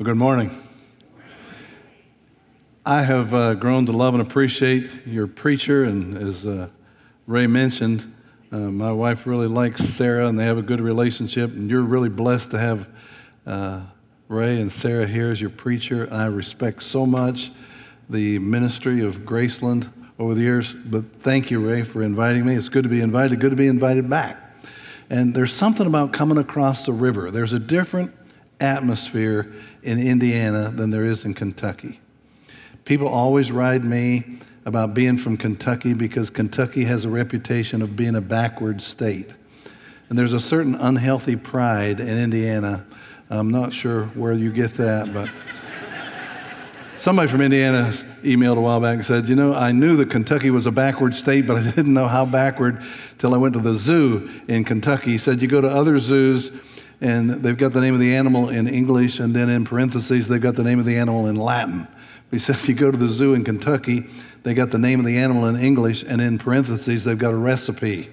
Well, good morning. I have grown to love and appreciate your preacher, and as Ray mentioned, my wife really likes Sarah, and they have a good relationship, and you're really blessed to have Ray and Sarah here as your preacher. I respect so much the ministry of Graceland over the years, but thank you, Ray, for inviting me. It's good to be invited, good to be invited back. And there's something about coming across the river. There's a different atmosphere in Indiana than there is in Kentucky. People always ride me about being from Kentucky because Kentucky has a reputation of being a backward state. And there's a certain unhealthy pride in Indiana. I'm not sure where you get that, but somebody from Indiana emailed a while back and said, you know, I knew that Kentucky was a backward state, but I didn't know how backward till I went to the zoo in Kentucky. He said, you go to other zoos and they've got the name of the animal in English, and then in parentheses, they've got the name of the animal in Latin. He said, if you go to the zoo in Kentucky, they got the name of the animal in English, and in parentheses, they've got a recipe.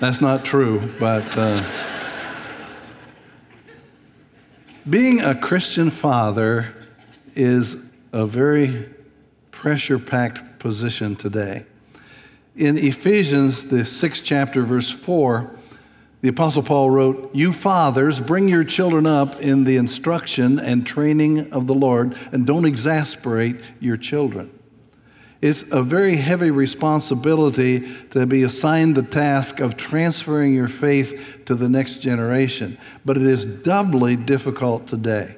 That's not true, but being a Christian father is a very pressure-packed position today. In Ephesians, the 6th chapter, verse 4, the Apostle Paul wrote, you fathers, bring your children up in the instruction and training of the Lord, and don't exasperate your children. It's a very heavy responsibility to be assigned the task of transferring your faith to the next generation. But it is doubly difficult today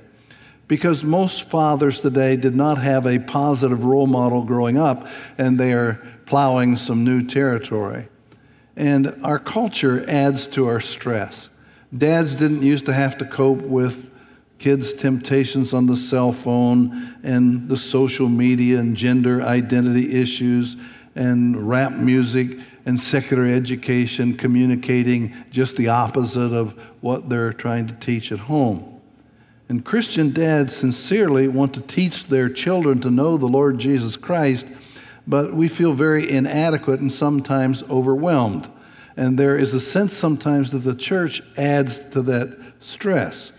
because most fathers today did not have a positive role model growing up, and they are plowing some new territory. And our culture adds to our stress. Dads didn't used to have to cope with kids' temptations on the cell phone and the social media and gender identity issues and rap music and secular education communicating just the opposite of what they're trying to teach at home. And Christian dads sincerely want to teach their children to know the Lord Jesus Christ, but we feel very inadequate and sometimes overwhelmed. And there is a sense sometimes that the church adds to that stress.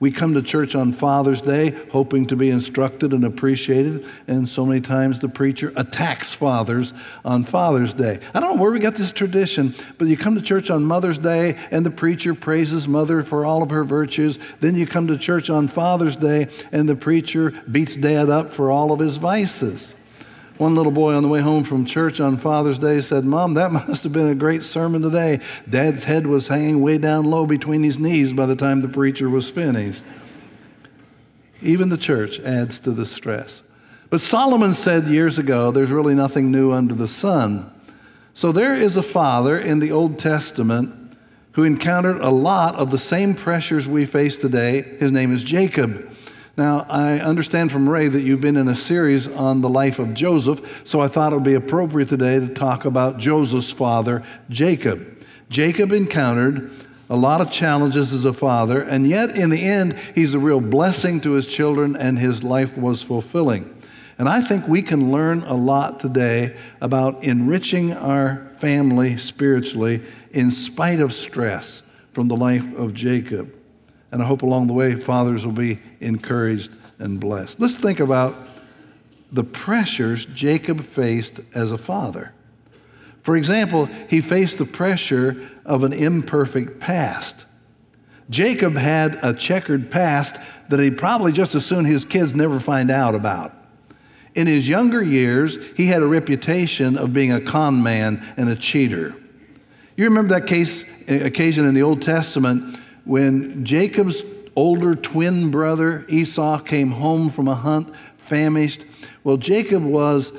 We come to church on Father's Day hoping to be instructed and appreciated, and so many times the preacher attacks fathers on Father's Day. I don't know where we got this tradition, but you come to church on Mother's Day, and the preacher praises Mother for all of her virtues. Then you come to church on Father's Day, and the preacher beats Dad up for all of his vices. One little boy on the way home from church on Father's Day said, Mom, that must have been a great sermon today. Dad's head was hanging way down low between his knees by the time the preacher was finished. Even the church adds to the stress. But Solomon said years ago, there's really nothing new under the sun. So there is a father in the Old Testament who encountered a lot of the same pressures we face today. His name is Jacob. Now, I understand from Ray that you've been in a series on the life of Joseph, so I thought it would be appropriate today to talk about Joseph's father, Jacob. Jacob encountered a lot of challenges as a father, and yet in the end, he's a real blessing to his children, and his life was fulfilling. And I think we can learn a lot today about enriching our family spiritually in spite of stress from the life of Jacob. And I hope along the way, fathers will be encouraged and blessed. Let's think about the pressures Jacob faced as a father. For example, he faced the pressure of an imperfect past. Jacob had a checkered past that he'd probably just as soon his kids never find out about. In his younger years, he had a reputation of being a con man and a cheater. You remember that occasion in the Old Testament when Jacob's older twin brother Esau came home from a hunt, famished. Well, Jacob was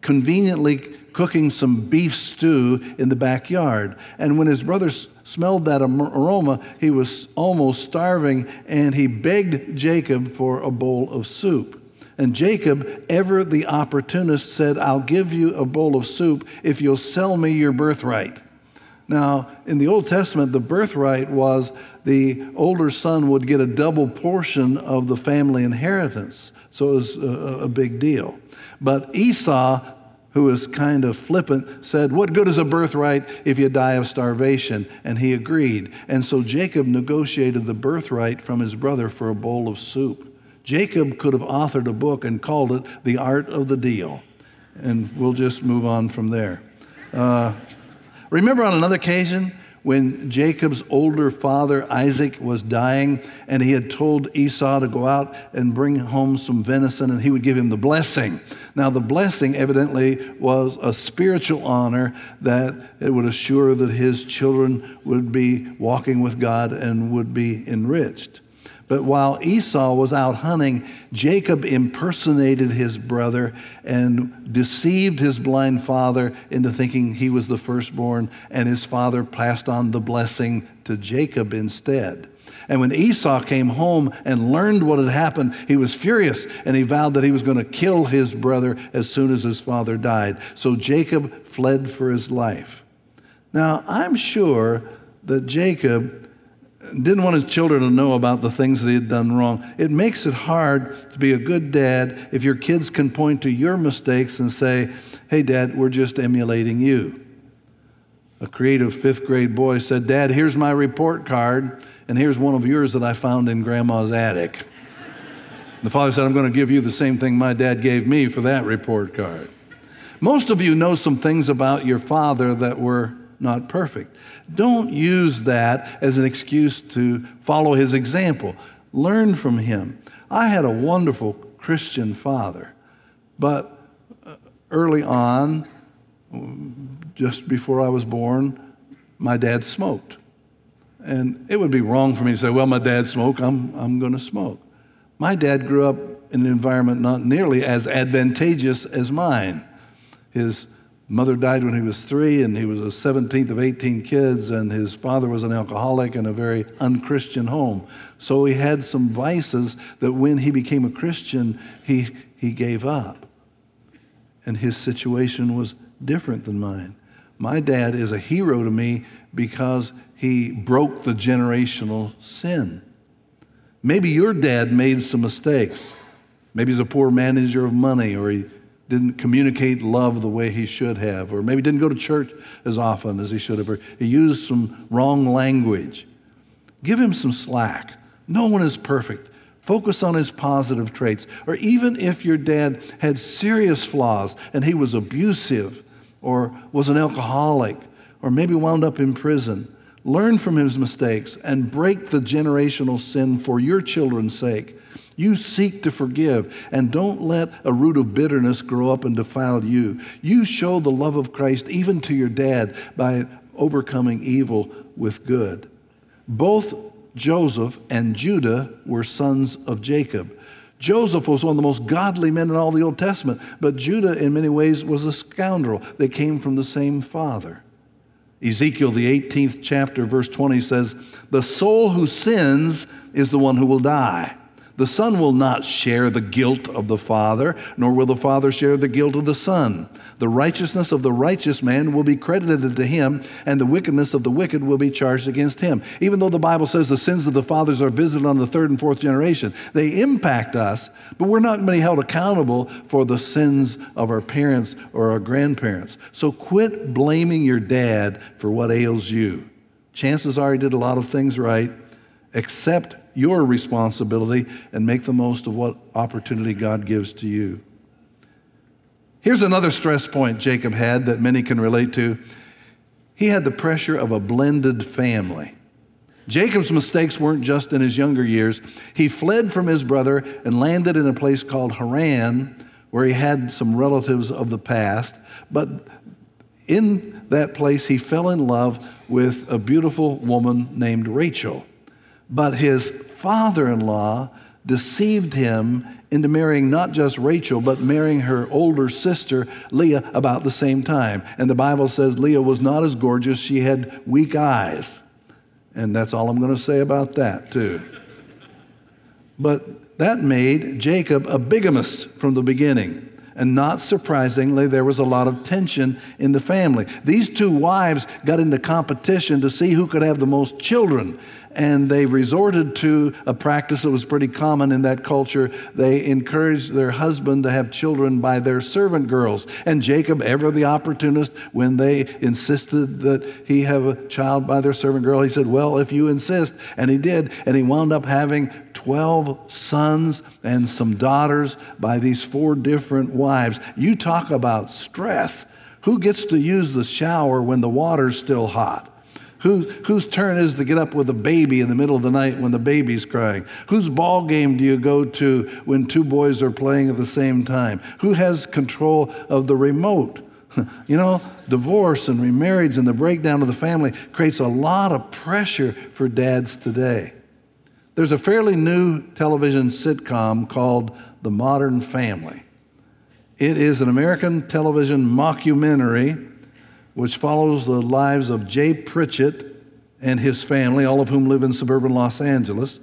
conveniently cooking some beef stew in the backyard. And when his brother smelled that aroma, he was almost starving, and he begged Jacob for a bowl of soup. And Jacob, ever the opportunist, said, I'll give you a bowl of soup if you'll sell me your birthright. Now, in the Old Testament, the birthright was the older son would get a double portion of the family inheritance. So it was a big deal. But Esau, who was kind of flippant, said, "What good is a birthright if you die of starvation?" And he agreed. And so Jacob negotiated the birthright from his brother for a bowl of soup. Jacob could have authored a book and called it The Art of the Deal. And we'll just move on from there. Remember on another occasion when Jacob's older father, Isaac, was dying, and he had told Esau to go out and bring home some venison, and he would give him the blessing. Now, the blessing evidently was a spiritual honor that it would assure that his children would be walking with God and would be enriched. But while Esau was out hunting, Jacob impersonated his brother and deceived his blind father into thinking he was the firstborn, and his father passed on the blessing to Jacob instead. And when Esau came home and learned what had happened, he was furious, and he vowed that he was going to kill his brother as soon as his father died. So Jacob fled for his life. Now, I'm sure that Jacob didn't want his children to know about the things that he had done wrong. It makes it hard to be a good dad if your kids can point to your mistakes and say, "Hey, Dad, we're just emulating you." A creative fifth-grade boy said, "Dad, here's my report card, and here's one of yours that I found in Grandma's attic." The father said, "I'm going to give you the same thing my dad gave me for that report card." Most of you know some things about your father that were not perfect. Don't use that as an excuse to follow his example. Learn from him. I had a wonderful Christian father, but early on, just before I was born, my dad smoked. And it would be wrong for me to say, "Well, my dad smoked, I'm going to smoke." My dad grew up in an environment not nearly as advantageous as mine. His mother died when he was 3, and he was the 17th of 18 kids, and his father was an alcoholic in a very unchristian home. So he had some vices that when he became a Christian, he gave up. And his situation was different than mine. My dad is a hero to me because he broke the generational sin. Maybe your dad made some mistakes. Maybe he's a poor manager of money, or he didn't communicate love the way he should have, or maybe didn't go to church as often as he should have, or he used some wrong language. Give him some slack. No one is perfect. Focus on his positive traits. Or even if your dad had serious flaws and he was abusive or was an alcoholic or maybe wound up in prison, learn from his mistakes and break the generational sin for your children's sake. You seek to forgive, and don't let a root of bitterness grow up and defile you. You show the love of Christ even to your dad by overcoming evil with good. Both Joseph and Judah were sons of Jacob. Joseph was one of the most godly men in all the Old Testament, but Judah in many ways was a scoundrel. They came from the same father. Ezekiel, the 18th chapter, verse 20 says, "The soul who sins is the one who will die. The son will not share the guilt of the father, nor will the father share the guilt of the son. The righteousness of the righteous man will be credited to him, and the wickedness of the wicked will be charged against him." Even though the Bible says the sins of the fathers are visited on the third and fourth generation, they impact us, but we're not going to be held accountable for the sins of our parents or our grandparents. So quit blaming your dad for what ails you. Chances are he did a lot of things right. Accept your responsibility and make the most of what opportunity God gives to you. Here's another stress point Jacob had that many can relate to. He had the pressure of a blended family. Jacob's mistakes weren't just in his younger years. He fled from his brother and landed in a place called Haran, where he had some relatives of the past. But in that place, he fell in love with a beautiful woman named Rachel. But his father-in-law deceived him into marrying not just Rachel, but marrying her older sister, Leah, about the same time. And the Bible says Leah was not as gorgeous. She had weak eyes. And that's all I'm going to say about that, too. But that made Jacob a bigamist from the beginning. And not surprisingly, there was a lot of tension in the family. These two wives got into competition to see who could have the most children. And they resorted to a practice that was pretty common in that culture. They encouraged their husband to have children by their servant girls. And Jacob, ever the opportunist, when they insisted that he have a child by their servant girl, he said, well, if you insist. And he did. And he wound up having 12 sons and some daughters by these four different wives. You talk about stress. Who gets to use the shower when the water's still hot? Whose turn is to get up with a baby in the middle of the night when the baby's crying? Whose ball game do you go to when two boys are playing at the same time? Who has control of the remote? You know, divorce and remarriage and the breakdown of the family creates a lot of pressure for dads today. There's a fairly new television sitcom called The Modern Family. It is an American television mockumentary which follows the lives of Jay Pritchett and his family, all of whom live in suburban Los Angeles.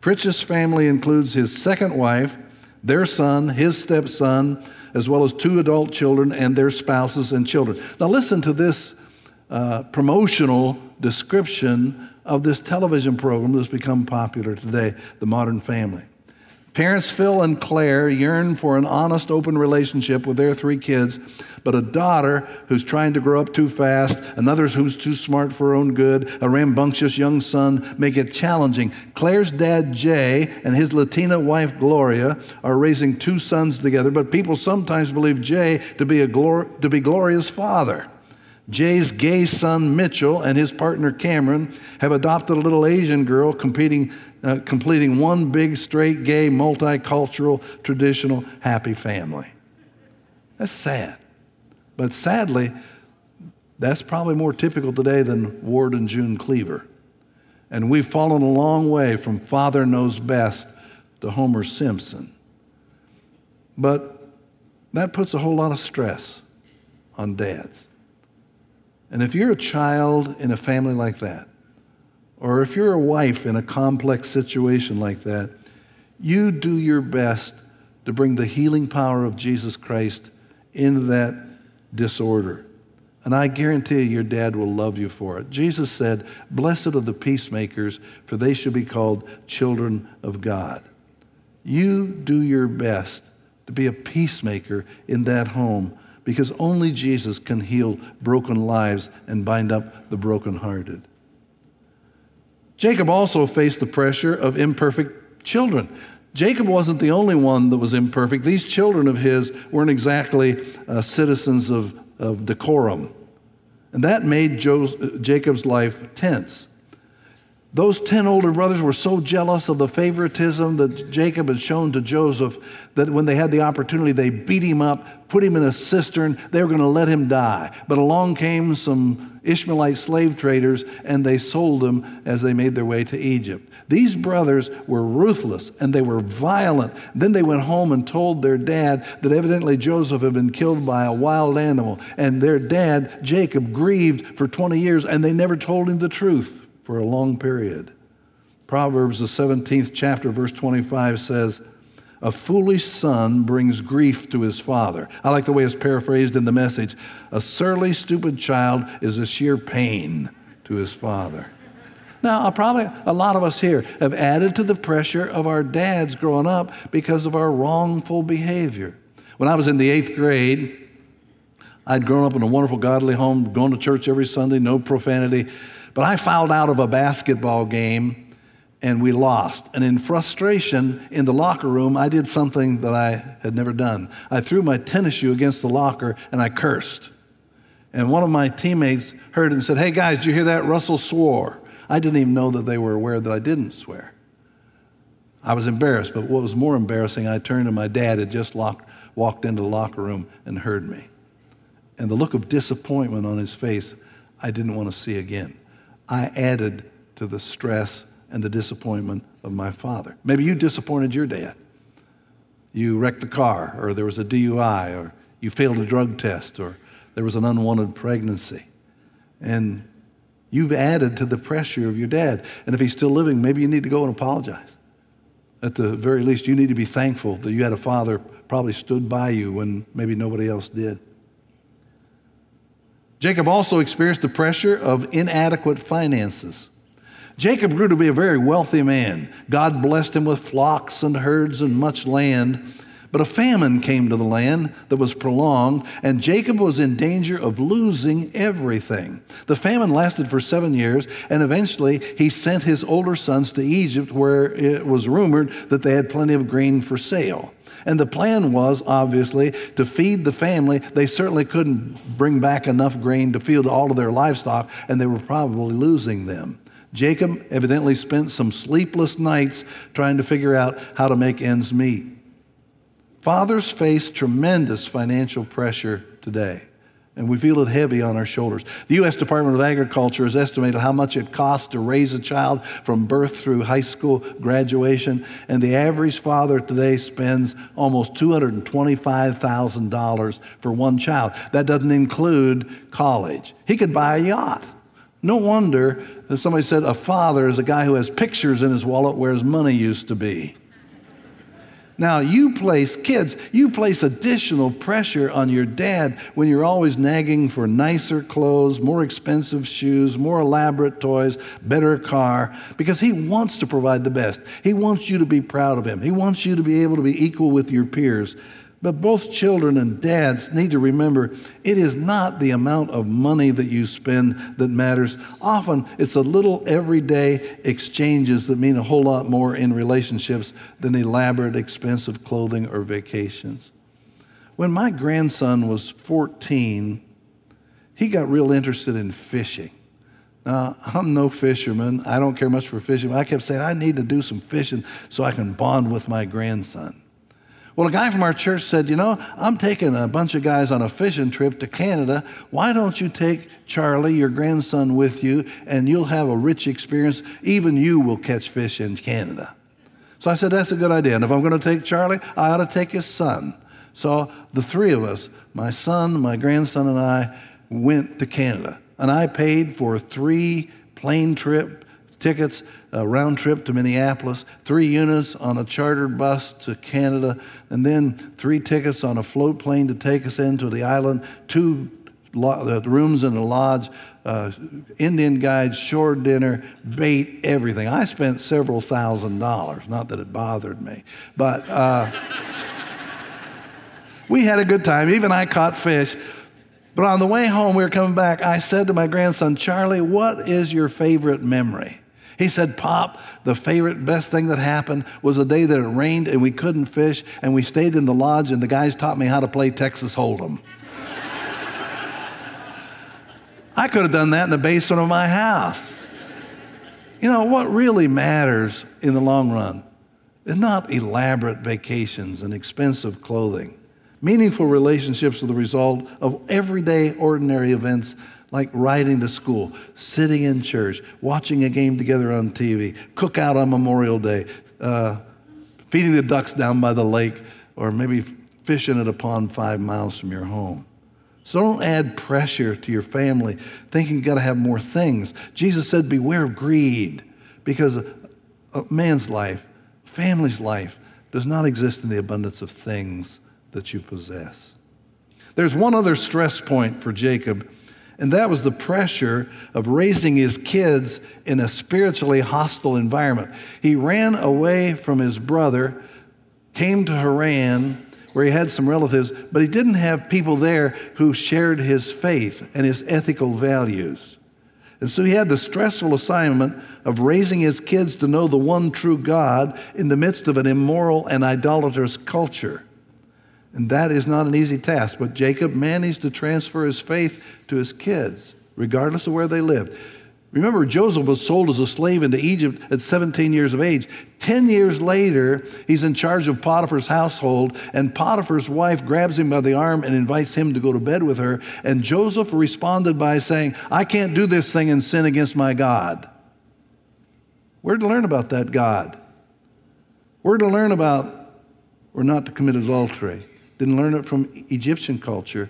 Pritchett's family includes his second wife, their son, his stepson, as well as two adult children and their spouses and children. Now listen to this promotional description of this television program that's become popular today, The Modern Family. Parents Phil and Claire yearn for an honest, open relationship with their three kids, but a daughter who's trying to grow up too fast, another who's too smart for her own good, a rambunctious young son make it challenging. Claire's dad, Jay, and his Latina wife, Gloria, are raising two sons together, but people sometimes believe Jay to be Gloria's father. Jay's gay son, Mitchell, and his partner, Cameron, have adopted a little Asian girl completing one big, straight, gay, multicultural, traditional, happy family. That's sad. But sadly, that's probably more typical today than Ward and June Cleaver. And we've fallen a long way from Father Knows Best to Homer Simpson. But that puts a whole lot of stress on dads. And if you're a child in a family like that, or if you're a wife in a complex situation like that, you do your best to bring the healing power of Jesus Christ into that disorder. And I guarantee you, your dad will love you for it. Jesus said, "Blessed are the peacemakers, for they shall be called children of God." You do your best to be a peacemaker in that home, because only Jesus can heal broken lives and bind up the brokenhearted. Jacob also faced the pressure of imperfect children. Jacob wasn't the only one that was imperfect. These children of his weren't exactly citizens of decorum. And that made Jacob's life tense. Those 10 older brothers were so jealous of the favoritism that Jacob had shown to Joseph that when they had the opportunity, they beat him up, put him in a cistern. They were going to let him die. But along came some Ishmaelite slave traders, and they sold him as they made their way to Egypt. These brothers were ruthless, and they were violent. Then they went home and told their dad that evidently Joseph had been killed by a wild animal. And their dad, Jacob, grieved for 20 years, and they never told him the truth for a long period. Proverbs, the 17th chapter, verse 25 says, "A foolish son brings grief to his father." I like the way it's paraphrased in the Message. "A surly, stupid child is a sheer pain to his father." Now, probably a lot of us here have added to the pressure of our dads growing up because of our wrongful behavior. When I was in the 8th grade, I'd grown up in a wonderful, godly home, going to church every Sunday, no profanity. But I fouled out of a basketball game, and we lost. And in frustration, in the locker room, I did something that I had never done. I threw my tennis shoe against the locker, and I cursed. And one of my teammates heard it and said, "Hey, guys, did you hear that? Russell swore." I didn't even know that they were aware that I didn't swear. I was embarrassed, but what was more embarrassing, I turned to my dad, had just walked into the locker room and heard me. And the look of disappointment on his face, I didn't want to see again. I added to the stress and the disappointment of my father. Maybe you disappointed your dad. You wrecked the car, or there was a DUI, or you failed a drug test, or there was an unwanted pregnancy. And you've added to the pressure of your dad. And if he's still living, maybe you need to go and apologize. At the very least, you need to be thankful that you had a father probably stood by you when maybe nobody else did. Jacob also experienced the pressure of inadequate finances. Jacob grew to be a very wealthy man. God blessed him with flocks and herds and much land. But a famine came to the land that was prolonged, and Jacob was in danger of losing everything. The famine lasted for 7 years, and eventually he sent his older sons to Egypt, where it was rumored that they had plenty of grain for sale. And the plan was, obviously, to feed the family. They certainly couldn't bring back enough grain to feed all of their livestock, and they were probably losing them. Jacob evidently spent some sleepless nights trying to figure out how to make ends meet. Fathers face tremendous financial pressure today, and we feel it heavy on our shoulders. The U.S. Department of Agriculture has estimated how much it costs to raise a child from birth through high school graduation, and the average father today spends almost $225,000 for one child. That doesn't include college. He could buy a yacht. No wonder that somebody said a father is a guy who has pictures in his wallet where his money used to be. Now, you place additional pressure on your dad when you're always nagging for nicer clothes, more expensive shoes, more elaborate toys, better car, because he wants to provide the best. He wants you to be proud of him. He wants you to be able to be equal with your peers. But both children and dads need to remember it is not the amount of money that you spend that matters. Often it's a little everyday exchanges that mean a whole lot more in relationships than the elaborate expense of clothing or vacations. When my grandson was 14, he got real interested in fishing. Now, I'm no fisherman. I don't care much for fishing. But I kept saying, I need to do some fishing so I can bond with my grandson. Well, a guy from our church said, you know, I'm taking a bunch of guys on a fishing trip to Canada. Why don't you take Charlie, your grandson, with you, and you'll have a rich experience. Even you will catch fish in Canada. So I said, that's a good idea. And if I'm going to take Charlie, I ought to take his son. So the three of us, my son, my grandson, and I, went to Canada. And I paid for 3 plane trip tickets, a round trip to Minneapolis, 3 units on a chartered bus to Canada, and then 3 tickets on a float plane to take us into the island, 2 rooms in a lodge, Indian guide, shore dinner, bait, everything. I spent several $1,000s, not that it bothered me, but we had a good time. Even I caught fish. But on the way home, we were coming back, I said to my grandson, Charlie, what is your favorite memory? He said, Pop, the favorite best thing that happened was a day that it rained and we couldn't fish and we stayed in the lodge and the guys taught me how to play Texas Hold'em. I could have done that in the basement of my house. You know, what really matters in the long run is not elaborate vacations and expensive clothing. Meaningful relationships are the result of everyday, ordinary events like riding to school, sitting in church, watching a game together on TV, cookout on Memorial Day, feeding the ducks down by the lake, or maybe fishing at a pond 5 miles from your home. So don't add pressure to your family thinking you've got to have more things. Jesus said, beware of greed, because a man's life, a family's life, does not exist in the abundance of things that you possess. There's one other stress point for Jacob, and that was the pressure of raising his kids in a spiritually hostile environment. He ran away from his brother, came to Haran, where he had some relatives, but he didn't have people there who shared his faith and his ethical values. And so he had the stressful assignment of raising his kids to know the one true God in the midst of an immoral and idolatrous culture. And that is not an easy task, but Jacob managed to transfer his faith to his kids, regardless of where they lived. Remember, Joseph was sold as a slave into Egypt at 17 years of age. 10 years later, he's in charge of Potiphar's household, and Potiphar's wife grabs him by the arm and invites him to go to bed with her. And Joseph responded by saying, I can't do this thing and sin against my God. We're to learn about that God. We're to learn about we're not to commit adultery. Didn't learn it from Egyptian culture.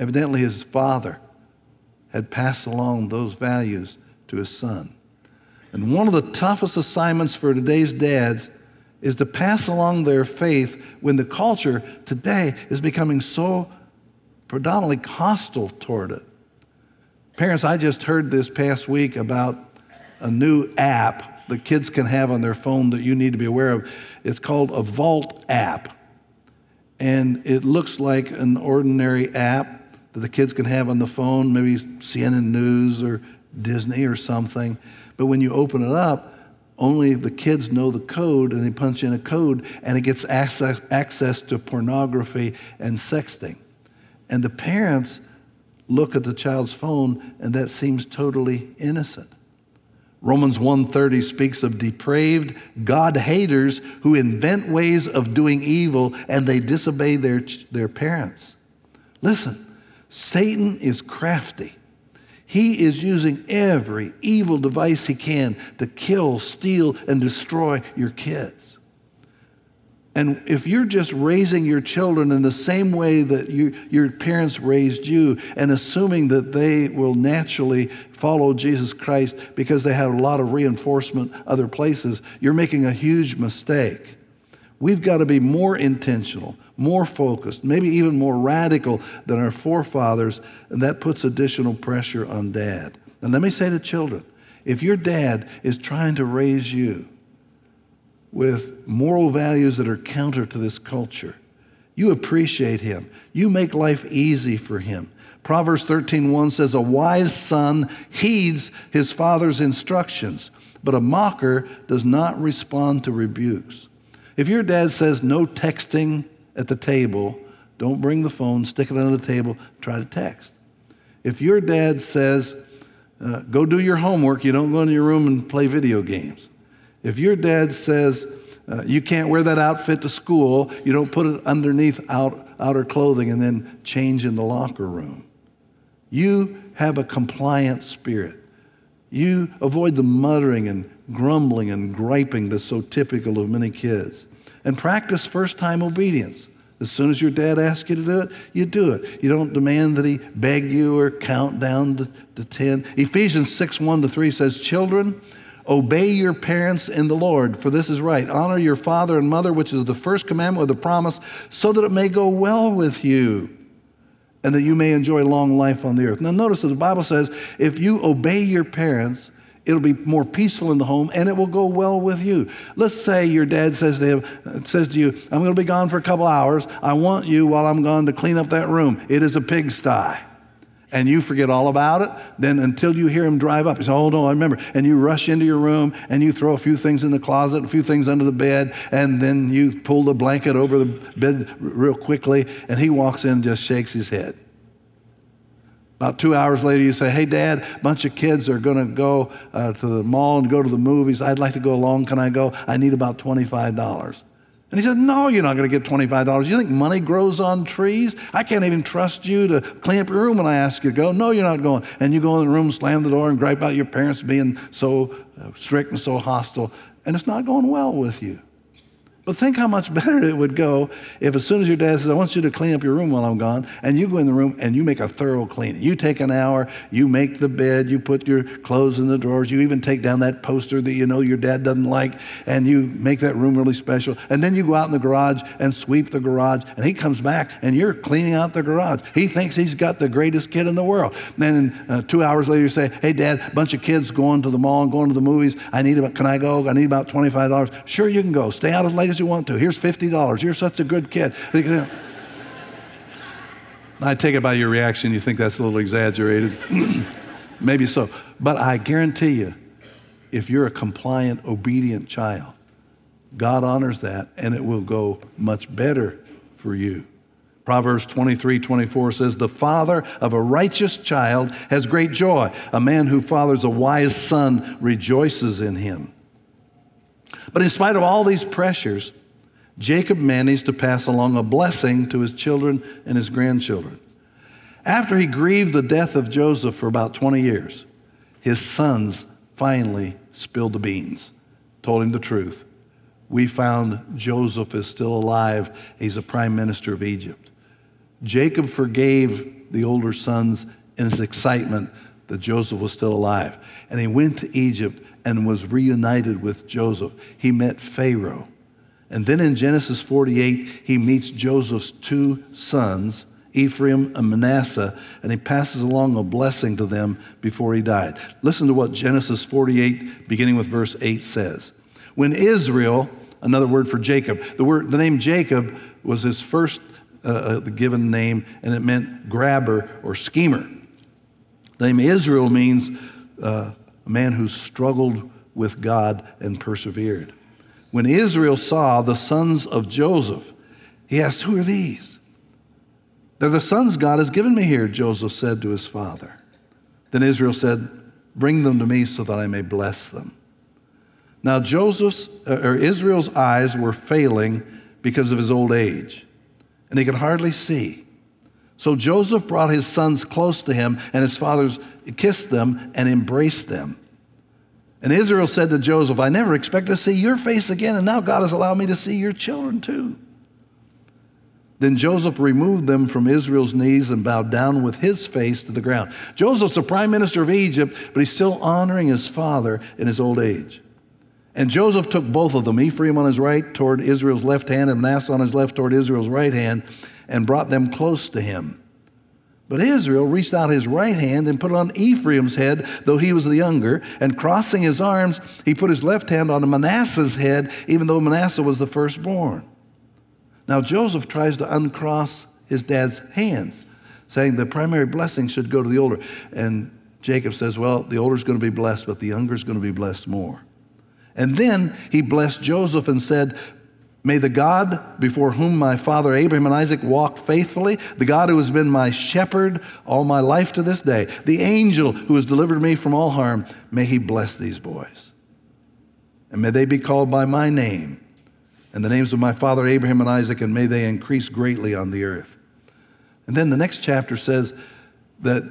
Evidently, his father had passed along those values to his son. And one of the toughest assignments for today's dads is to pass along their faith when the culture today is becoming so predominantly hostile toward it. Parents, I just heard this past week about a new app that kids can have on their phone that you need to be aware of. It's called a Vault app. And it looks like an ordinary app that the kids can have on the phone, maybe CNN News or Disney or something. But when you open it up, only the kids know the code, and they punch in a code, and it gets access to pornography and sexting. And the parents look at the child's phone, and that seems totally innocent. Romans 1:30 speaks of depraved God-haters who invent ways of doing evil, and they disobey their parents. Listen, Satan is crafty. He is using every evil device he can to kill, steal, and destroy your kids. And if you're just raising your children in the same way that your parents raised you and assuming that they will naturally follow Jesus Christ because they have a lot of reinforcement other places, you're making a huge mistake. We've got to be more intentional, more focused, maybe even more radical than our forefathers, and that puts additional pressure on dad. And let me say to children, if your dad is trying to raise you with moral values that are counter to this culture, you appreciate him. You make life easy for him. Proverbs 13:1 says, "A wise son heeds his father's instructions, but a mocker does not respond to rebukes." If your dad says no texting at the table, don't bring the phone, stick it under the table, try to text. If your dad says, go do your homework, you don't go into your room and play video games. If your dad says, you can't wear that outfit to school, you don't put it underneath outer clothing and then change in the locker room. You have a compliant spirit. You avoid the muttering and grumbling and griping that's so typical of many kids. And practice first-time obedience. As soon as your dad asks you to do it, you do it. You don't demand that he beg you or count down to 10. Ephesians 6:1-3 says, "Children, obey your parents in the Lord, for this is right. Honor your father and mother, which is the first commandment with a promise, so that it may go well with you, and that you may enjoy long life on the earth." Now notice that the Bible says, if you obey your parents, it'll be more peaceful in the home, and it will go well with you. Let's say your dad says to you, "I'm going to be gone for a couple hours. I want you while I'm gone to clean up that room. It is a pigsty." And you forget all about it. Then until you hear him drive up, you say, "Oh, no, I remember." And you rush into your room, and you throw a few things in the closet, a few things under the bed, and then you pull the blanket over the bed real quickly, and he walks in and just shakes his head. About 2 hours later, you say, "Hey, Dad, a bunch of kids are going to go to the mall and go to the movies. I'd like to go along. Can I go? I need about $25. And he says, "No, you're not going to get $25. You think money grows on trees? I can't even trust you to clean up your room when I ask you to go. No, you're not going." And you go in the room, slam the door, and gripe about your parents being so strict and so hostile. And it's not going well with you. But think how much better it would go if as soon as your dad says, "I want you to clean up your room while I'm gone," and you go in the room and you make a thorough cleaning. You take an hour, you make the bed, you put your clothes in the drawers, you even take down that poster that you know your dad doesn't like, and you make that room really special. And then you go out in the garage and sweep the garage, and he comes back and you're cleaning out the garage. He thinks he's got the greatest kid in the world. And then 2 hours later you say, "Hey, Dad, a bunch of kids going to the mall and going to the movies. Can I go? I need about $25. "Sure, you can go. Stay out as late as you want to. Here's $50. You're such a good kid." I take it by your reaction, you think that's a little exaggerated. Maybe so. But I guarantee you, if you're a compliant, obedient child, God honors that, and it will go much better for you. Proverbs 23:24 says, "The father of a righteous child has great joy. A man who fathers a wise son rejoices in him." But in spite of all these pressures, Jacob managed to pass along a blessing to his children and his grandchildren. After he grieved the death of Joseph for about 20 years, his sons finally spilled the beans, told him the truth. "We found Joseph is still alive. He's a prime minister of Egypt." Jacob forgave the older sons in his excitement that Joseph was still alive. And he went to Egypt and was reunited with Joseph. He met Pharaoh. And then in Genesis 48, he meets Joseph's two sons, Ephraim and Manasseh, and he passes along a blessing to them before he died. Listen to what Genesis 48, beginning with verse 8, says. When Israel, another word for Jacob, the name Jacob was his first given name, and it meant grabber or schemer. The name Israel means a man who struggled with God and persevered. When Israel saw the sons of Joseph, he asked, "Who are these?" "They're the sons God has given me here," Joseph said to his father. Then Israel said, "Bring them to me so that I may bless them." Now Israel's eyes were failing because of his old age, and he could hardly see. So Joseph brought his sons close to him, and his fathers kissed them and embraced them. And Israel said to Joseph, "I never expected to see your face again, and now God has allowed me to see your children too." Then Joseph removed them from Israel's knees and bowed down with his face to the ground. Joseph's the prime minister of Egypt, but he's still honoring his father in his old age. And Joseph took both of them, Ephraim on his right toward Israel's left hand and Manasseh on his left toward Israel's right hand, and brought them close to him. But Israel reached out his right hand and put it on Ephraim's head, though he was the younger, and crossing his arms, he put his left hand on Manasseh's head, even though Manasseh was the firstborn. Now Joseph tries to uncross his dad's hands, saying the primary blessing should go to the older. And Jacob says, well, the older's going to be blessed, but the younger is going to be blessed more. And then he blessed Joseph and said, "May the God before whom my father Abraham and Isaac walked faithfully, the God who has been my shepherd all my life to this day, the angel who has delivered me from all harm, may he bless these boys. And may they be called by my name and the names of my father Abraham and Isaac, and may they increase greatly on the earth." And then the next chapter says that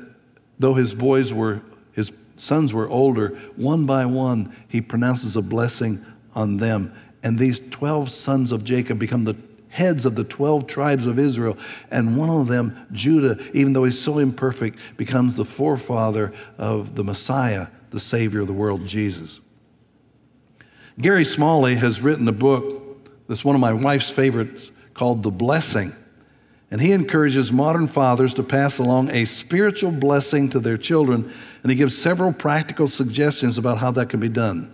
though his sons were older, one by one he pronounces a blessing on them. And these 12 sons of Jacob become the heads of the 12 tribes of Israel. And one of them, Judah, even though he's so imperfect, becomes the forefather of the Messiah, the Savior of the world, Jesus. Gary Smalley has written a book that's one of my wife's favorites called The Blessing. And he encourages modern fathers to pass along a spiritual blessing to their children. And he gives several practical suggestions about how that can be done.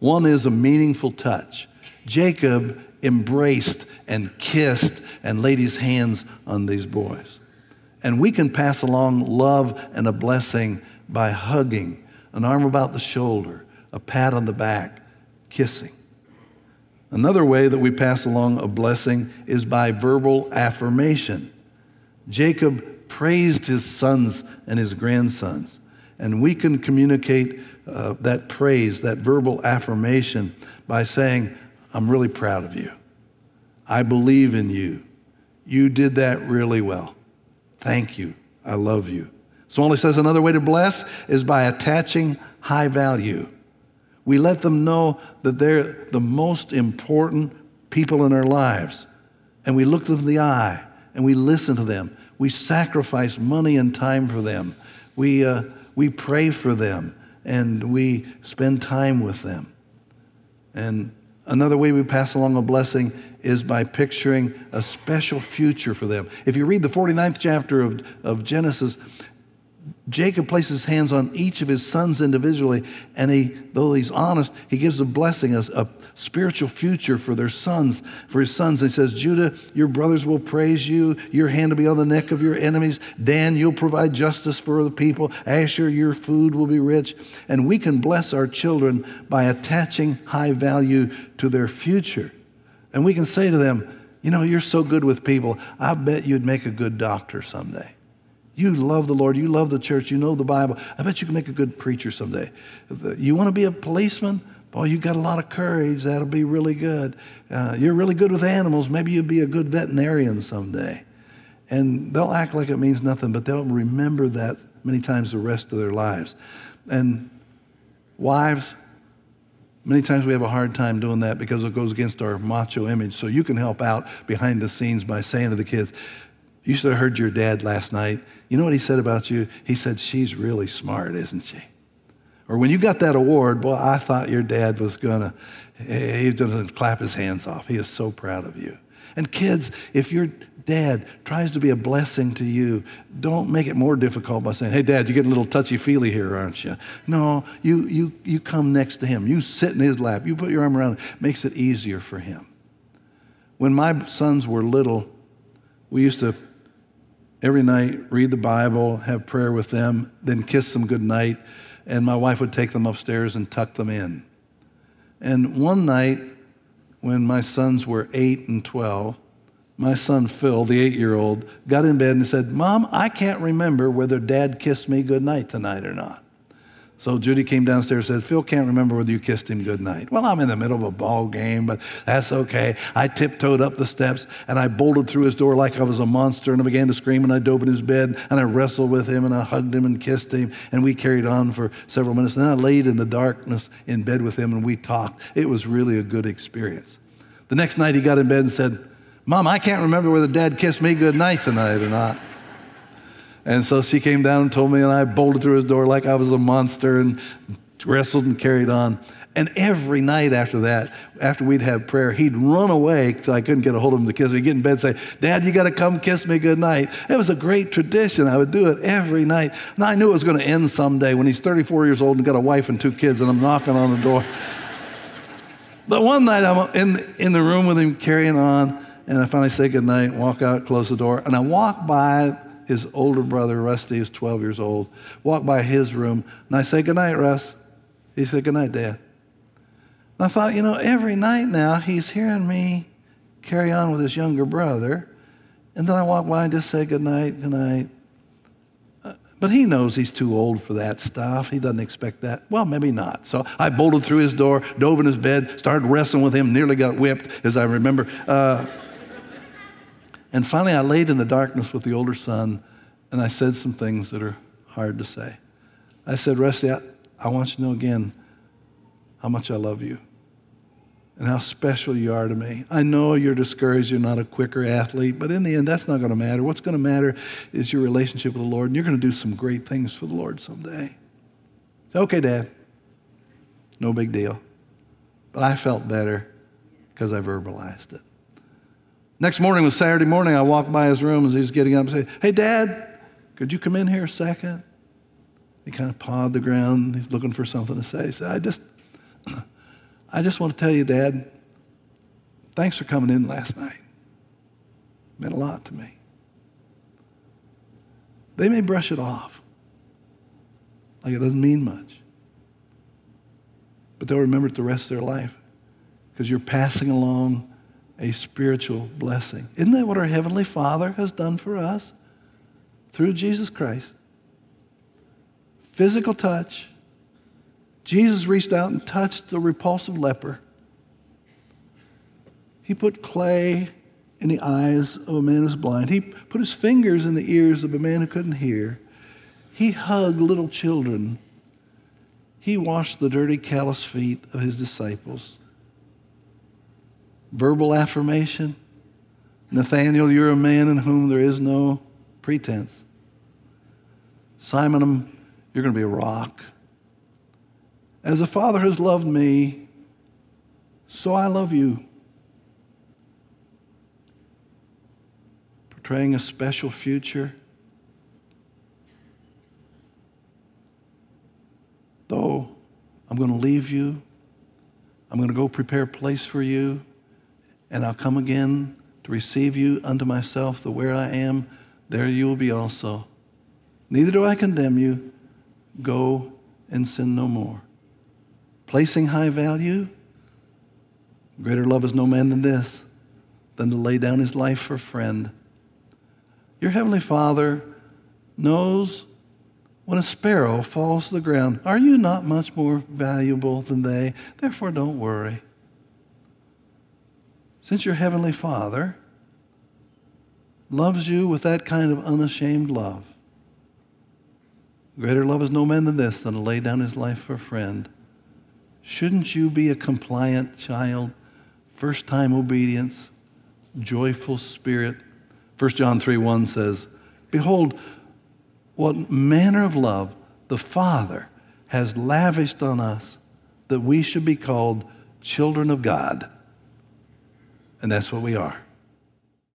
One is a meaningful touch. Jacob embraced and kissed and laid his hands on these boys. And we can pass along love and a blessing by hugging, an arm about the shoulder, a pat on the back, kissing. Another way that we pass along a blessing is by verbal affirmation. Jacob praised his sons and his grandsons, and we can communicate that praise, that verbal affirmation, by saying, "I'm really proud of you. I believe in you. You did that really well. Thank you. I love you." Smalley says another way to bless is by attaching high value. We let them know that they're the most important people in our lives, and we look them in the eye, and we listen to them. We sacrifice money and time for them. We pray for them, and we spend time with them. And another way we pass along a blessing is by picturing a special future for them. If you read the 49th chapter of Genesis, Jacob places hands on each of his sons individually, and though he's honest, he gives a blessing, a spiritual future for his sons. And he says, "Judah, your brothers will praise you. Your hand will be on the neck of your enemies. Dan, you'll provide justice for the people. Asher, your food will be rich." And we can bless our children by attaching high value to their future. And we can say to them, "You know, you're so good with people. I bet you'd make a good doctor someday. You love the Lord. You love the church. You know the Bible. I bet you can make a good preacher someday. You want to be a policeman? Boy, you've got a lot of courage. That'll be really good. You're really good with animals. Maybe you'll be a good veterinarian someday." And they'll act like it means nothing, but they'll remember that many times the rest of their lives. And wives, many times we have a hard time doing that because it goes against our macho image. So you can help out behind the scenes by saying to the kids, "You should have heard your dad last night. You know what he said about you? He said, 'She's really smart, isn't she?' Or when you got that award, boy, I thought your dad was going to clap his hands off. He is so proud of you. And kids, if your dad tries to be a blessing to you, don't make it more difficult by saying, hey, Dad, you're getting a little touchy-feely here, aren't you? No, you come next to him. You sit in his lap. You put your arm around him. It makes it easier for him. When my sons were little, we used to, every night, read the Bible, have prayer with them, then kiss them goodnight, and my wife would take them upstairs and tuck them in. And one night, when my sons were 8 and 12, my son Phil, the 8-year-old, got in bed and said, Mom, I can't remember whether Dad kissed me goodnight tonight or not. So Judy came downstairs and said, Phil can't remember whether you kissed him goodnight. Well, I'm in the middle of a ball game, but that's okay. I tiptoed up the steps and I bolted through his door like I was a monster, and I began to scream, and I dove in his bed and I wrestled with him and I hugged him and kissed him, and we carried on for several minutes. And then I laid in the darkness in bed with him and we talked. It was really a good experience. The next night he got in bed and said, Mom, I can't remember whether Dad kissed me goodnight tonight or not. And so she came down and told me, and I bolted through his door like I was a monster and wrestled and carried on. And every night after that, after we'd have prayer, he'd run away so I couldn't get a hold of him to kiss me. He'd get in bed and say, Dad, you got to come kiss me goodnight. It was a great tradition. I would do it every night. And I knew it was going to end someday when he's 34 years old and got a wife and 2 kids, and I'm knocking on the door. But one night I'm in the room with him carrying on, and I finally say goodnight, walk out, close the door, and I walk by his older brother, Rusty, who's 12 years old, walked by his room, and I say, goodnight, Russ. He said, goodnight, Dad. And I thought, every night now he's hearing me carry on with his younger brother, and then I walk by and just say, goodnight, goodnight. But he knows he's too old for that stuff. He doesn't expect that. Well, maybe not. So I bolted through his door, dove in his bed, started wrestling with him, nearly got whipped, as I remember. And finally, I laid in the darkness with the older son, and I said some things that are hard to say. I said, Rusty, I want you to know again how much I love you and how special you are to me. I know you're discouraged, you're not a quicker athlete, but in the end, that's not going to matter. What's going to matter is your relationship with the Lord, and you're going to do some great things for the Lord someday. I said, okay, Dad, no big deal. But I felt better because I verbalized it. Next morning was Saturday morning. I walked by his room as he was getting up and said, hey, Dad, could you come in here a second? He kind of pawed the ground. He's looking for something to say. He said, I just want to tell you, Dad, thanks for coming in last night. It meant a lot to me. They may brush it off like it doesn't mean much, but they'll remember it the rest of their life because you're passing along a spiritual blessing. Isn't that what our Heavenly Father has done for us through Jesus Christ? Physical touch. Jesus reached out and touched the repulsive leper. He put clay in the eyes of a man who's blind. He put his fingers in the ears of a man who couldn't hear. He hugged little children. He washed the dirty, callous feet of his disciples. Verbal affirmation. Nathaniel, you're a man in whom there is no pretense. Simon, you're going to be a rock. As the Father has loved me, so I love you. Portraying a special future. Though I'm going to leave you, I'm going to go prepare a place for you. And I'll come again to receive you unto myself, that where I am, there you will be also. Neither do I condemn you. Go and sin no more. Placing high value, greater love is no man than this, than to lay down his life for a friend. Your Heavenly Father knows when a sparrow falls to the ground, are you not much more valuable than they? Therefore, don't worry. Since your Heavenly Father loves you with that kind of unashamed love, greater love is no man than this, than to lay down his life for a friend. Shouldn't you be a compliant child, first-time obedience, joyful spirit? 1 John 3:1 says, behold, what manner of love the Father has lavished on us that we should be called children of God. And that's what we are.